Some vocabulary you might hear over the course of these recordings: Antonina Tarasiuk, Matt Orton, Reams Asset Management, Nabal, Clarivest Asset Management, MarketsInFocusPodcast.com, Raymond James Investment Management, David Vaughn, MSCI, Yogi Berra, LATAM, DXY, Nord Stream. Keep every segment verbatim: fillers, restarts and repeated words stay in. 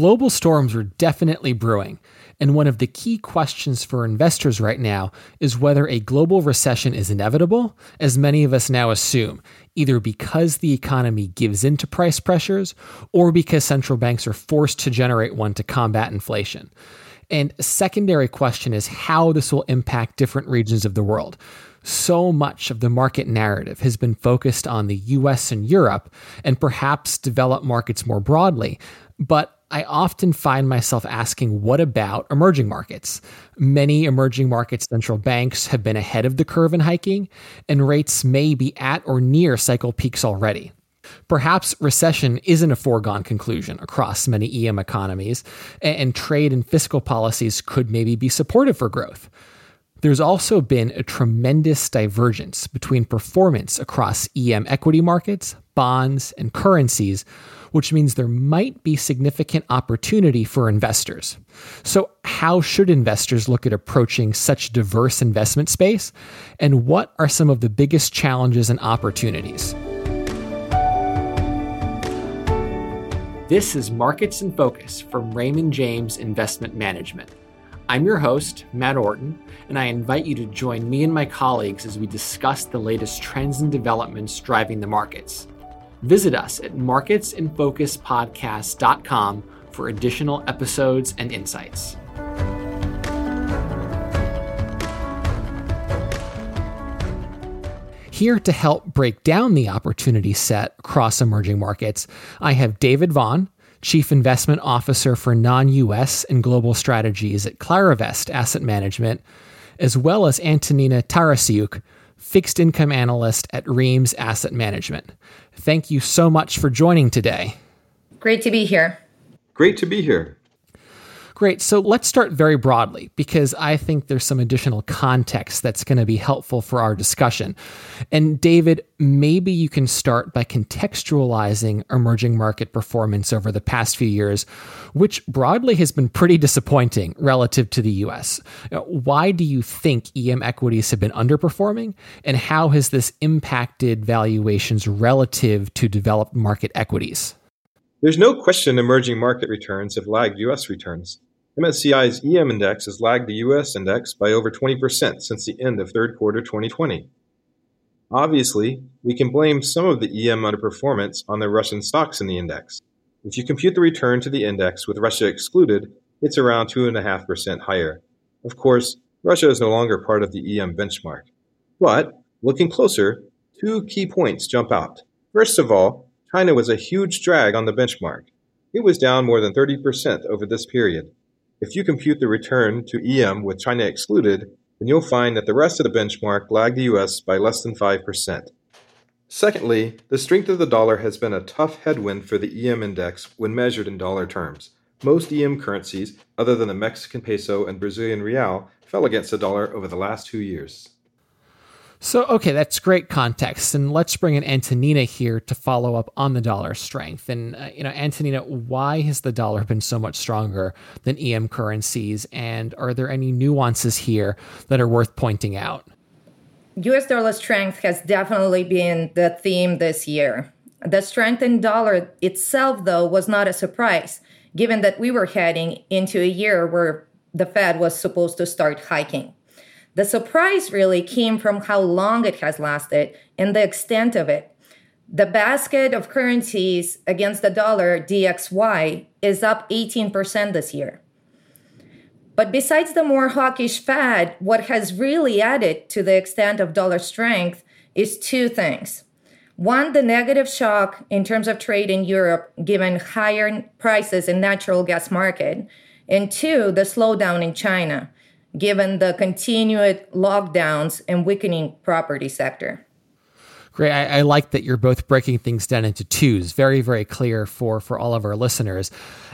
Global storms are definitely brewing, and one of the key questions for investors right now is whether a global recession is inevitable, as many of us now assume, either because the economy gives in to price pressures or because central banks are forced to generate one to combat inflation. And a secondary question is how this will impact different regions of the world. So much of the market narrative has been focused on the U S and Europe, and perhaps developed markets more broadly, but I often find myself asking, what about emerging markets? Many emerging markets' central banks have been ahead of the curve in hiking, and rates may be at or near cycle peaks already. Perhaps recession isn't a foregone conclusion across many E M economies, and trade and fiscal policies could maybe be supportive for growth. There's also been a tremendous divergence between performance across E M equity markets, bonds, and currencies, which means there might be significant opportunity for investors. So how should investors look at approaching such diverse investment space? And what are some of the biggest challenges and opportunities? This is Markets in Focus from Raymond James Investment Management. I'm your host, Matt Orton, and I invite you to join me and my colleagues as we discuss the latest trends and developments driving the markets. Visit us at Markets In Focus Podcast dot com for additional episodes and insights. Here to help break down the opportunity set across emerging markets, I have David Vaughn, Chief Investment Officer for Non-U S and Global Strategies at Clarivest Asset Management, as well as Antonina Tarasiuk, Fixed Income Analyst at Reams Asset Management. Thank you so much for joining today. Great to be here. Great to be here. Great. So let's start very broadly, because I think there's some additional context that's going to be helpful for our discussion. And David, maybe you can start by contextualizing emerging market performance over the past few years, which broadly has been pretty disappointing relative to the U S. Why do you think E M equities have been underperforming? And how has this impacted valuations relative to developed market equities? There's no question emerging market returns have lagged U S returns. M S C I's E M index has lagged the U S index by over twenty percent since the end of third quarter twenty twenty. Obviously, we can blame some of the E M underperformance on the Russian stocks in the index. If you compute the return to the index with Russia excluded, it's around two point five percent higher. Of course, Russia is no longer part of the E M benchmark. But, looking closer, two key points jump out. First of all, China was a huge drag on the benchmark. It was down more than thirty percent over this period. If you compute the return to E M with China excluded, then you'll find that the rest of the benchmark lagged the U S by less than five percent. Secondly, the strength of the dollar has been a tough headwind for the E M index when measured in dollar terms. Most E M currencies, other than the Mexican peso and Brazilian real, fell against the dollar over the last two years. So, okay, that's great context. And let's bring in Antonina here to follow up on the dollar strength. And, uh, you know, Antonina, why has the dollar been so much stronger than E M currencies? And are there any nuances here that are worth pointing out? U S dollar strength has definitely been the theme this year. The strengthened dollar itself, though, was not a surprise, given that we were heading into a year where the Fed was supposed to start hiking. The surprise really came from how long it has lasted and the extent of it. The basket of currencies against the dollar, D X Y, is up eighteen percent this year. But besides the more hawkish Fed, what has really added to the extent of dollar strength is two things. One, the negative shock in terms of trade in Europe, given higher prices in natural gas market. And two, the slowdown in China, given the continued lockdowns and weakening property sector. Great. I, I like that you're both breaking things down into twos. Very, very clear for, for all of our listeners.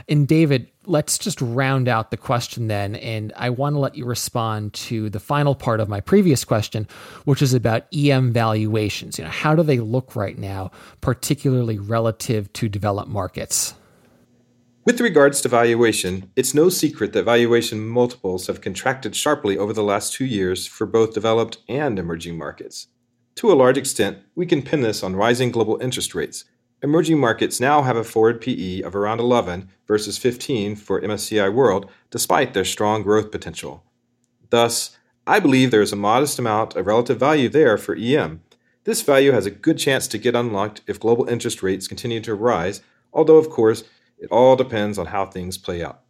And David, let's just round out the question then. And I want to let you respond to the final part of my previous question, which is about E M valuations. You know, how do they look right now, particularly relative to developed markets? With regards to valuation, it's no secret that valuation multiples have contracted sharply over the last two years for both developed and emerging markets. To a large extent, we can pin this on rising global interest rates, Emerging markets now have a forward P E of around eleven versus fifteen for M S C I World, despite their strong growth potential. Thus, I believe there is a modest amount of relative value there for E M. This value has a good chance to get unlocked if global interest rates continue to rise, although, of course, it all depends on how things play out.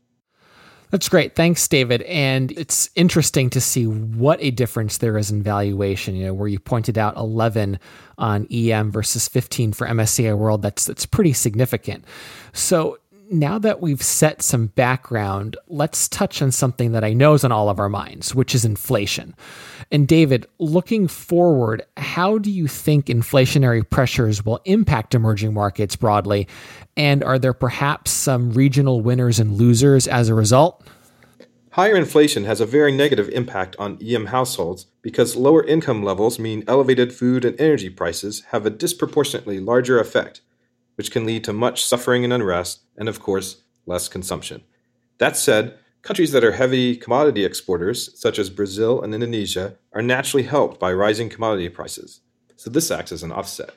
That's great. Thanks, David. And it's interesting to see what a difference there is in valuation, you know, where you pointed out eleven on E M versus fifteen for M S C I World. That's, that's pretty significant. So now that we've set some background, let's touch on something that I know is on all of our minds, which is inflation. And David, looking forward, how do you think inflationary pressures will impact emerging markets broadly? And are there perhaps some regional winners and losers as a result? Higher inflation has a very negative impact on E M households because lower income levels mean elevated food and energy prices have a disproportionately larger effect, which can lead to much suffering and unrest, and of course, less consumption. That said, countries that are heavy commodity exporters, such as Brazil and Indonesia, are naturally helped by rising commodity prices. So this acts as an offset.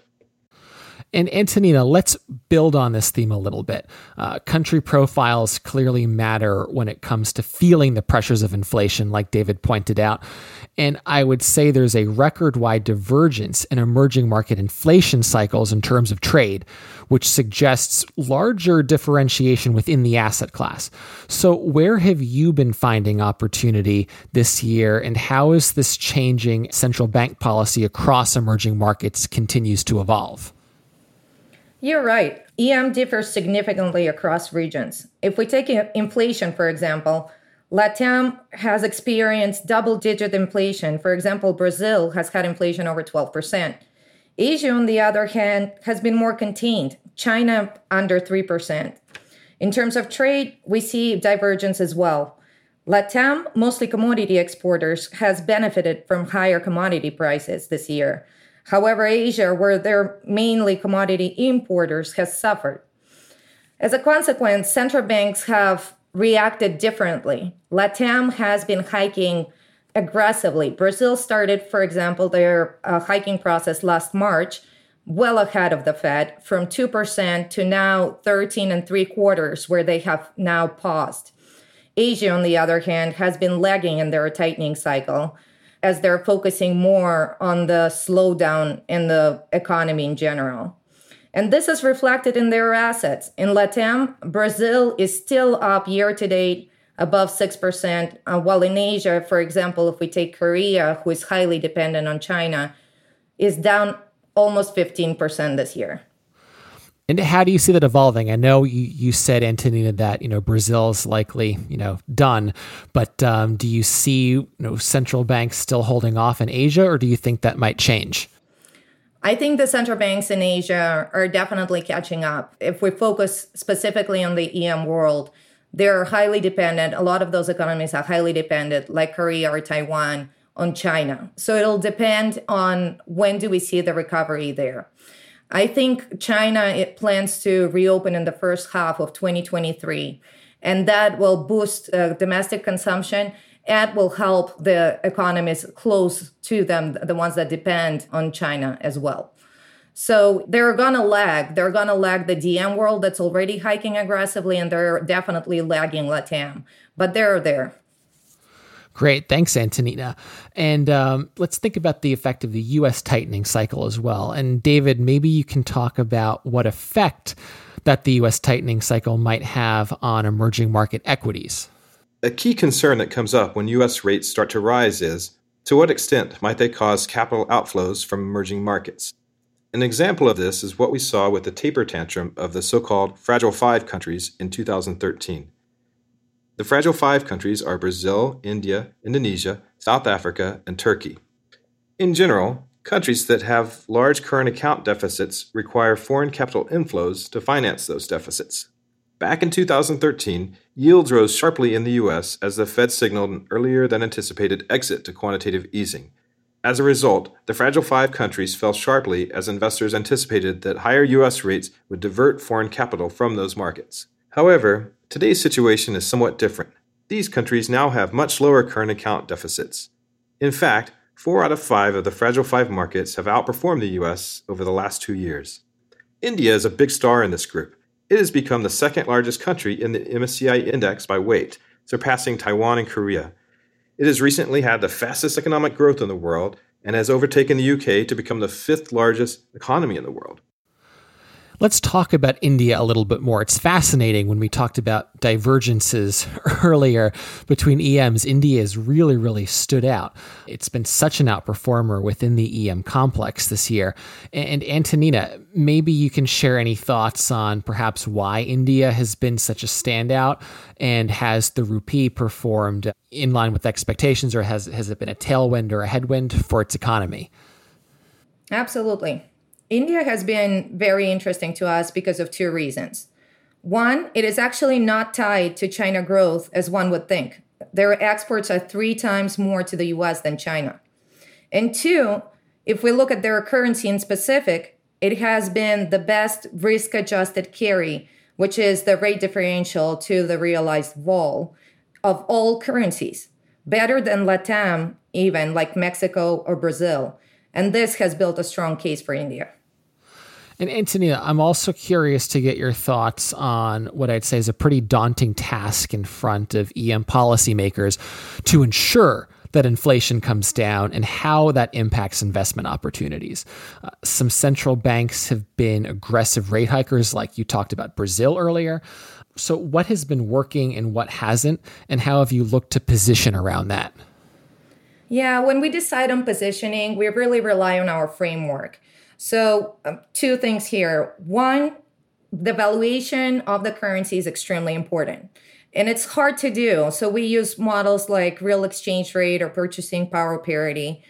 And Antonina, let's build on this theme a little bit. Uh, country profiles clearly matter when it comes to feeling the pressures of inflation, like David pointed out. And I would say there's a record-wide divergence in emerging market inflation cycles in terms of trade, which suggests larger differentiation within the asset class. So where have you been finding opportunity this year, and how is this changing central bank policy across emerging markets continues to evolve? You're right. E M differs significantly across regions. If we take inflation, for example, LATAM has experienced double-digit inflation. For example, Brazil has had inflation over twelve percent. Asia, on the other hand, has been more contained. China, under three percent. In terms of trade, we see divergence as well. LATAM, mostly commodity exporters, has benefited from higher commodity prices this year. However, Asia, where they're mainly commodity importers, has suffered. As a consequence, central banks have reacted differently. LATAM has been hiking aggressively. Brazil started, for example, their uh, hiking process last March, well ahead of the Fed, from two percent to now thirteen and three quarters, where they have now paused. Asia, on the other hand, has been lagging in their tightening cycle, as they're focusing more on the slowdown in the economy in general. And this is reflected in their assets. In LATAM, Brazil is still up year-to-date above six percent, uh, while in Asia, for example, if we take Korea, who is highly dependent on China, is down almost fifteen percent this year. And how do you see that evolving? I know you, you said, Antonina, that you know Brazil's likely you know done, but um, do you see you know, central banks still holding off in Asia, or do you think that might change? I think the central banks in Asia are definitely catching up. If we focus specifically on the E M world, they're highly dependent. A lot of those economies are highly dependent, like Korea or Taiwan, on China. So it'll depend on when do we see the recovery there. I think China it plans to reopen in the first half of twenty twenty-three, and that will boost uh, domestic consumption and will help the economies close to them, the ones that depend on China as well. So they're going to lag. They're going to lag the D M world that's already hiking aggressively, and they're definitely lagging LATAM, but they're there. Great. Thanks, Antonina. And um, let's think about the effect of the U S tightening cycle as well. And David, maybe you can talk about what effect that the U S tightening cycle might have on emerging market equities. A key concern that comes up when U S rates start to rise is, to what extent might they cause capital outflows from emerging markets? An example of this is what we saw with the taper tantrum of the so-called Fragile Five countries in two thousand thirteen. The Fragile Five countries are Brazil, India, Indonesia, South Africa, and Turkey. In general, countries that have large current account deficits require foreign capital inflows to finance those deficits. Back in two thousand thirteen, yields rose sharply in the U S as the Fed signaled an earlier than anticipated exit to quantitative easing. As a result, the Fragile Five countries fell sharply as investors anticipated that higher U S rates would divert foreign capital from those markets. However, today's situation is somewhat different. These countries now have much lower current account deficits. In fact, four out of five of the Fragile Five markets have outperformed the U S over the last two years. India is a big star in this group. It has become the second largest country in the M S C I index by weight, surpassing Taiwan and Korea. It has recently had the fastest economic growth in the world and has overtaken the U K to become the fifth largest economy in the world. Let's talk about India a little bit more. It's fascinating when we talked about divergences earlier between E Ms. India has really, really stood out. It's been such an outperformer within the E M complex this year. And Antonina, maybe you can share any thoughts on perhaps why India has been such a standout, and has the rupee performed in line with expectations, or has, has it been a tailwind or a headwind for its economy? Absolutely. India has been very interesting to us because of two reasons. One, it is actually not tied to China growth as one would think. Their exports are three times more to the U S than China. And two, if we look at their currency in specific, it has been the best risk-adjusted carry, which is the rate differential to the realized vol of all currencies, better than LATAM, even like Mexico or Brazil. And this has built a strong case for India. And Antonina, I'm also curious to get your thoughts on what I'd say is a pretty daunting task in front of E M policymakers to ensure that inflation comes down and how that impacts investment opportunities. Uh, some central banks have been aggressive rate hikers, like you talked about Brazil earlier. So what has been working and what hasn't, and how have you looked to position around that? Yeah, when we decide on positioning, we really rely on our framework. So um, two things here. One, the valuation of the currency is extremely important, and it's hard to do. So we use models like real exchange rate or purchasing power parity.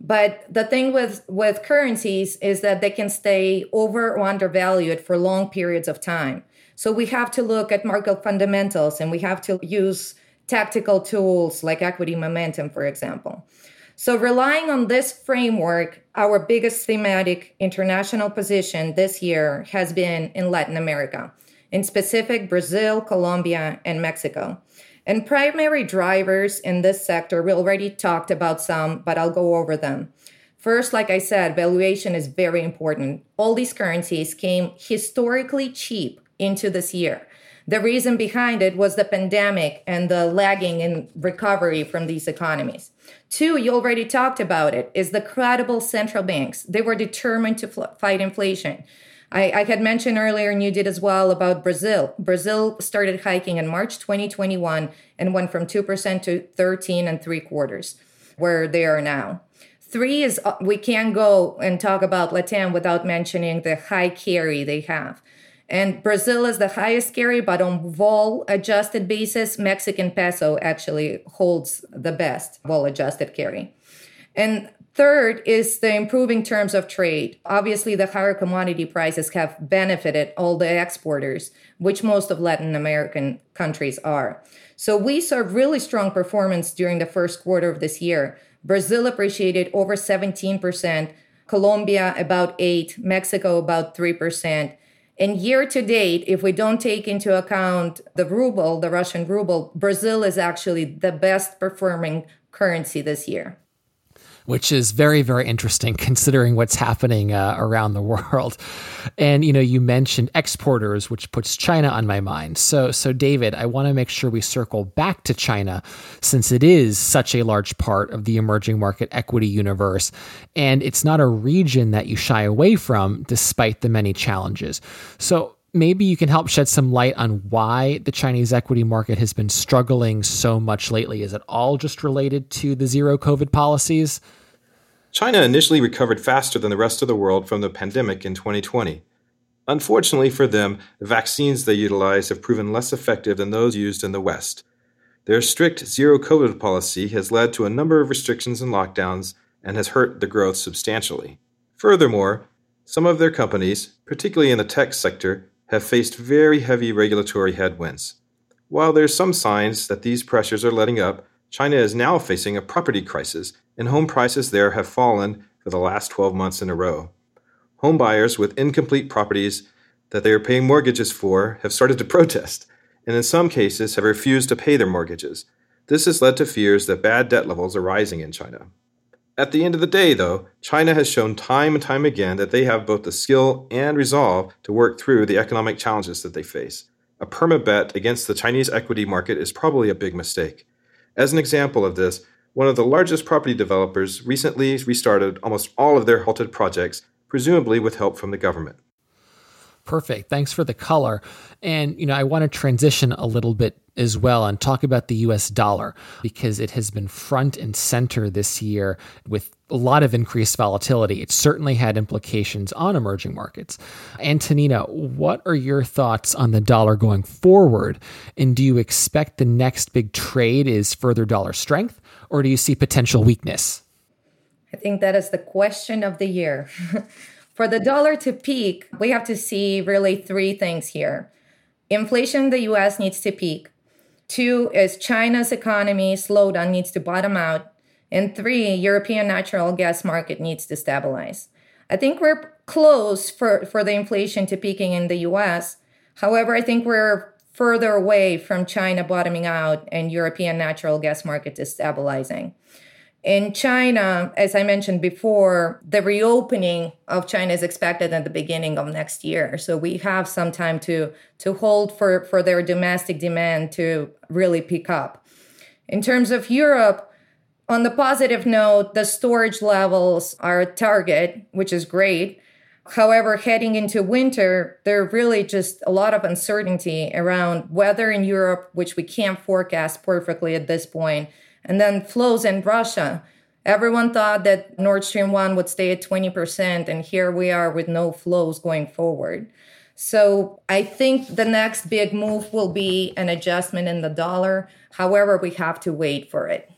But the thing with, with currencies is that they can stay over or undervalued for long periods of time. So we have to look at market fundamentals, and we have to use tactical tools like equity momentum, for example. So relying on this framework, our biggest thematic international position this year has been in Latin America, in specific Brazil, Colombia, and Mexico. And primary drivers in this sector, we already talked about some, but I'll go over them. First, like I said, valuation is very important. All these currencies came historically cheap into this year. The reason behind it was the pandemic and the lagging in recovery from these economies. Two, you already talked about it, is the credible central banks. They were determined to fl- fight inflation. I, I had mentioned earlier, and you did as well, about Brazil. Brazil started hiking in March twenty twenty-one and went from two percent to thirteen and three quarters, where they are now. Three is uh, we can't go and talk about LATAM without mentioning the high carry they have. And Brazil is the highest carry, but on vol-adjusted basis, Mexican peso actually holds the best vol-adjusted carry. And third is the improving terms of trade. Obviously, the higher commodity prices have benefited all the exporters, which most of Latin American countries are. So we saw really strong performance during the first quarter of this year. Brazil appreciated over seventeen percent, Colombia about eight percent, Mexico about three percent. And year to date, if we don't take into account the ruble, the Russian ruble, Brazil is actually the best performing currency this year. Which is very, very interesting considering what's happening uh, around the world. And, you know, you mentioned exporters, which puts China on my mind. So, so David, I want to make sure we circle back to China since it is such a large part of the emerging market equity universe. And it's not a region that you shy away from despite the many challenges. So maybe you can help shed some light on why the Chinese equity market has been struggling so much lately. Is it all just related to the zero COVID policies? China initially recovered faster than the rest of the world from the pandemic in twenty twenty. Unfortunately for them, the vaccines they utilize have proven less effective than those used in the West. Their strict zero COVID policy has led to a number of restrictions and lockdowns and has hurt the growth substantially. Furthermore, some of their companies, particularly in the tech sector, have faced very heavy regulatory headwinds. While there's some signs that these pressures are letting up, China is now facing a property crisis, and home prices there have fallen for the last twelve months in a row. Home buyers with incomplete properties that they are paying mortgages for have started to protest, and in some cases have refused to pay their mortgages. This has led to fears that bad debt levels are rising in China. At the end of the day, though, China has shown time and time again that they have both the skill and resolve to work through the economic challenges that they face. A perma-bet against the Chinese equity market is probably a big mistake. As an example of this, one of the largest property developers recently restarted almost all of their halted projects, presumably with help from the government. Perfect. Thanks for the color. And, you know, I want to transition a little bit as well and talk about the U S dollar, because it has been front and center this year with a lot of increased volatility. It certainly had implications on emerging markets. Antonina, what are your thoughts on the dollar going forward? And do you expect the next big trade is further dollar strength, or do you see potential weakness? I think that is the question of the year. For the dollar to peak, we have to see really three things here. Inflation in the U S needs to peak. Two is China's economy slowdown needs to bottom out. And three, European natural gas market needs to stabilize. I think we're close for, for the inflation to peaking in the U S. However, I think we're further away from China bottoming out and European natural gas market stabilizing. In China, as I mentioned before, the reopening of China is expected at the beginning of next year. So we have some time to, to hold for, for their domestic demand to really pick up. In terms of Europe, on the positive note, the storage levels are a target, which is great. However, heading into winter, there are really just a lot of uncertainty around weather in Europe, which we can't forecast perfectly at this point. And then flows in Russia. Everyone thought that Nord Stream one would stay at twenty percent, and here we are with no flows going forward. So I think the next big move will be an adjustment in the dollar. However, we have to wait for it.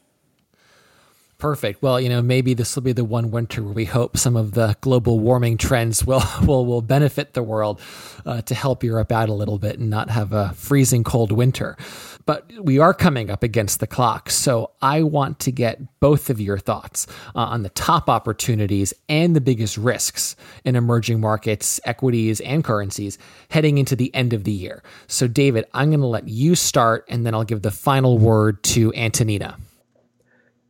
Perfect. Well, you know, maybe this will be the one winter where we hope some of the global warming trends will will, will benefit the world uh, to help Europe out a little bit and not have a freezing cold winter. But we are coming up against the clock, so I want to get both of your thoughts uh, on the top opportunities and the biggest risks in emerging markets, equities, and currencies heading into the end of the year. So, David, I'm going to let you start, and then I'll give the final word to Antonina.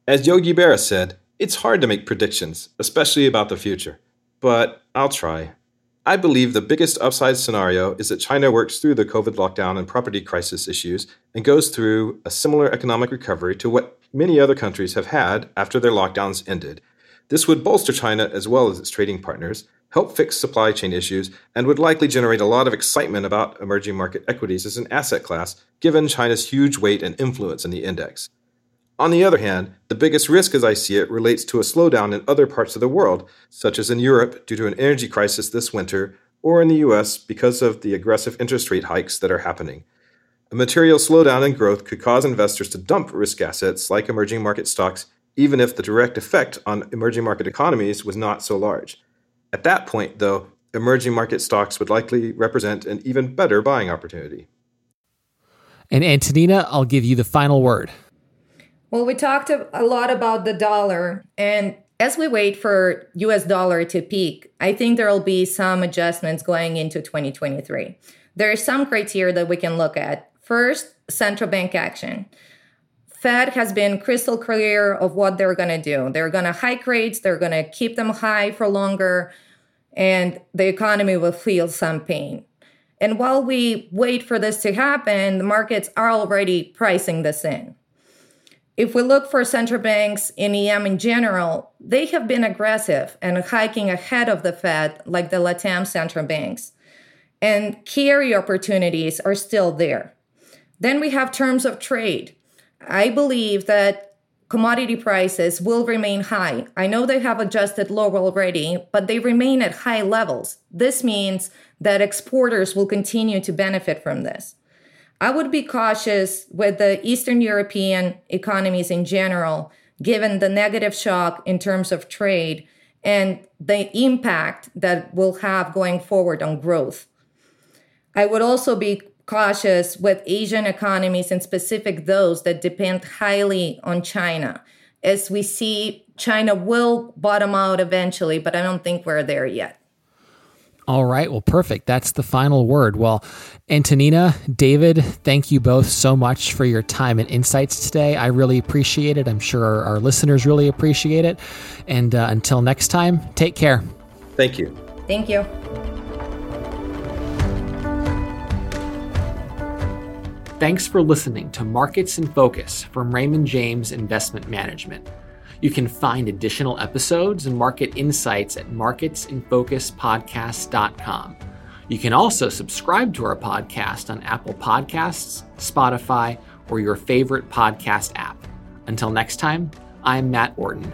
As Yogi Berra said, it's hard to make predictions, especially about the future, but I'll try. I believe the biggest upside scenario is that China works through the COVID lockdown and property crisis issues and goes through a similar economic recovery to what many other countries have had after their lockdowns ended. This would bolster China as well as its trading partners, help fix supply chain issues, and would likely generate a lot of excitement about emerging market equities as an asset class, given China's huge weight and influence in the index. On the other hand, the biggest risk as I see it relates to a slowdown in other parts of the world, such as in Europe due to an energy crisis this winter, or in the U S because of the aggressive interest rate hikes that are happening. A material slowdown in growth could cause investors to dump risk assets like emerging market stocks, even if the direct effect on emerging market economies was not so large. At that point, though, emerging market stocks would likely represent an even better buying opportunity. And Antonina, I'll give you the final word. Well, we talked a lot about the dollar, and as we wait for U S dollar to peak, I think there will be some adjustments going into twenty twenty-three. There are some criteria that we can look at. First, central bank action. Fed has been crystal clear of what they're going to do. They're going to hike rates, they're going to keep them high for longer, and the economy will feel some pain. And while we wait for this to happen, the markets are already pricing this in. If we look for central banks in E M in general, they have been aggressive and hiking ahead of the Fed, like the LATAM central banks. And carry opportunities are still there. Then we have terms of trade. I believe that commodity prices will remain high. I know they have adjusted lower already, but they remain at high levels. This means that exporters will continue to benefit from this. I would be cautious with the Eastern European economies in general, given the negative shock in terms of trade and the impact that we'll have going forward on growth. I would also be cautious with Asian economies, and specific those that depend highly on China. As we see, China will bottom out eventually, but I don't think we're there yet. All right. Well, perfect. That's the final word. Well, Antonina, David, thank you both so much for your time and insights today. I really appreciate it. I'm sure our, our listeners really appreciate it. And uh, until next time, take care. Thank you. Thank you. Thanks for listening to Markets in Focus from Raymond James Investment Management. You can find additional episodes and market insights at Markets in Focus Podcast dot com. You can also subscribe to our podcast on Apple Podcasts, Spotify, or your favorite podcast app. Until next time, I'm Matt Orton.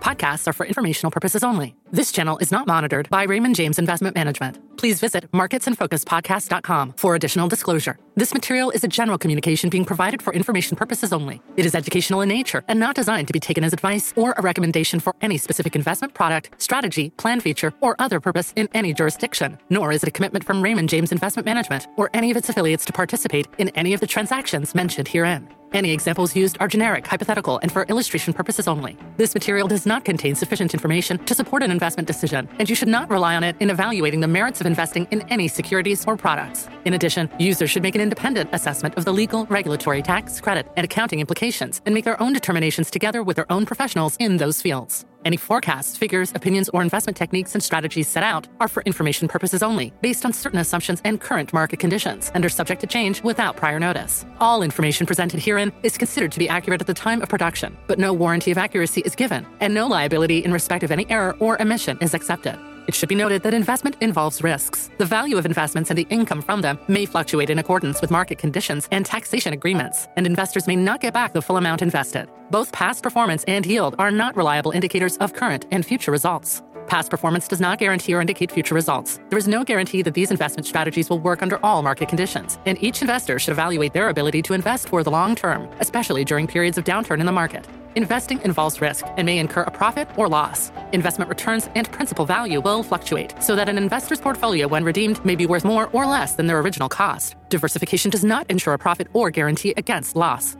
Podcasts are for informational purposes only. This channel is not monitored by Raymond James Investment Management. Please visit Markets in Focus Podcast dot com for additional disclosure. This material is a general communication being provided for information purposes only. It is educational in nature and not designed to be taken as advice or a recommendation for any specific investment product, strategy, plan feature, or other purpose in any jurisdiction. Nor is it a commitment from Raymond James Investment Management or any of its affiliates to participate in any of the transactions mentioned herein. Any examples used are generic, hypothetical, and for illustration purposes only. This material does not contain sufficient information to support an investment decision, and you should not rely on it in evaluating the merits of investing in any securities or products. In addition, users should make an independent assessment of the legal, regulatory, tax, credit, and accounting implications, and make their own determinations together with their own professionals in those fields. Any forecasts, figures, opinions, or investment techniques and strategies set out are for information purposes only, based on certain assumptions and current market conditions, and are subject to change without prior notice. All information presented herein is considered to be accurate at the time of production, but no warranty of accuracy is given, and no liability in respect of any error or omission is accepted. It should be noted that investment involves risks. The value of investments and the income from them may fluctuate in accordance with market conditions and taxation agreements, and investors may not get back the full amount invested. Both past performance and yield are not reliable indicators of current and future results. Past performance does not guarantee or indicate future results. There is no guarantee that these investment strategies will work under all market conditions, and each investor should evaluate their ability to invest for the long term, especially during periods of downturn in the market. Investing involves risk and may incur a profit or loss. Investment returns and principal value will fluctuate, so that an investor's portfolio, when redeemed, may be worth more or less than their original cost. Diversification does not ensure a profit or guarantee against loss.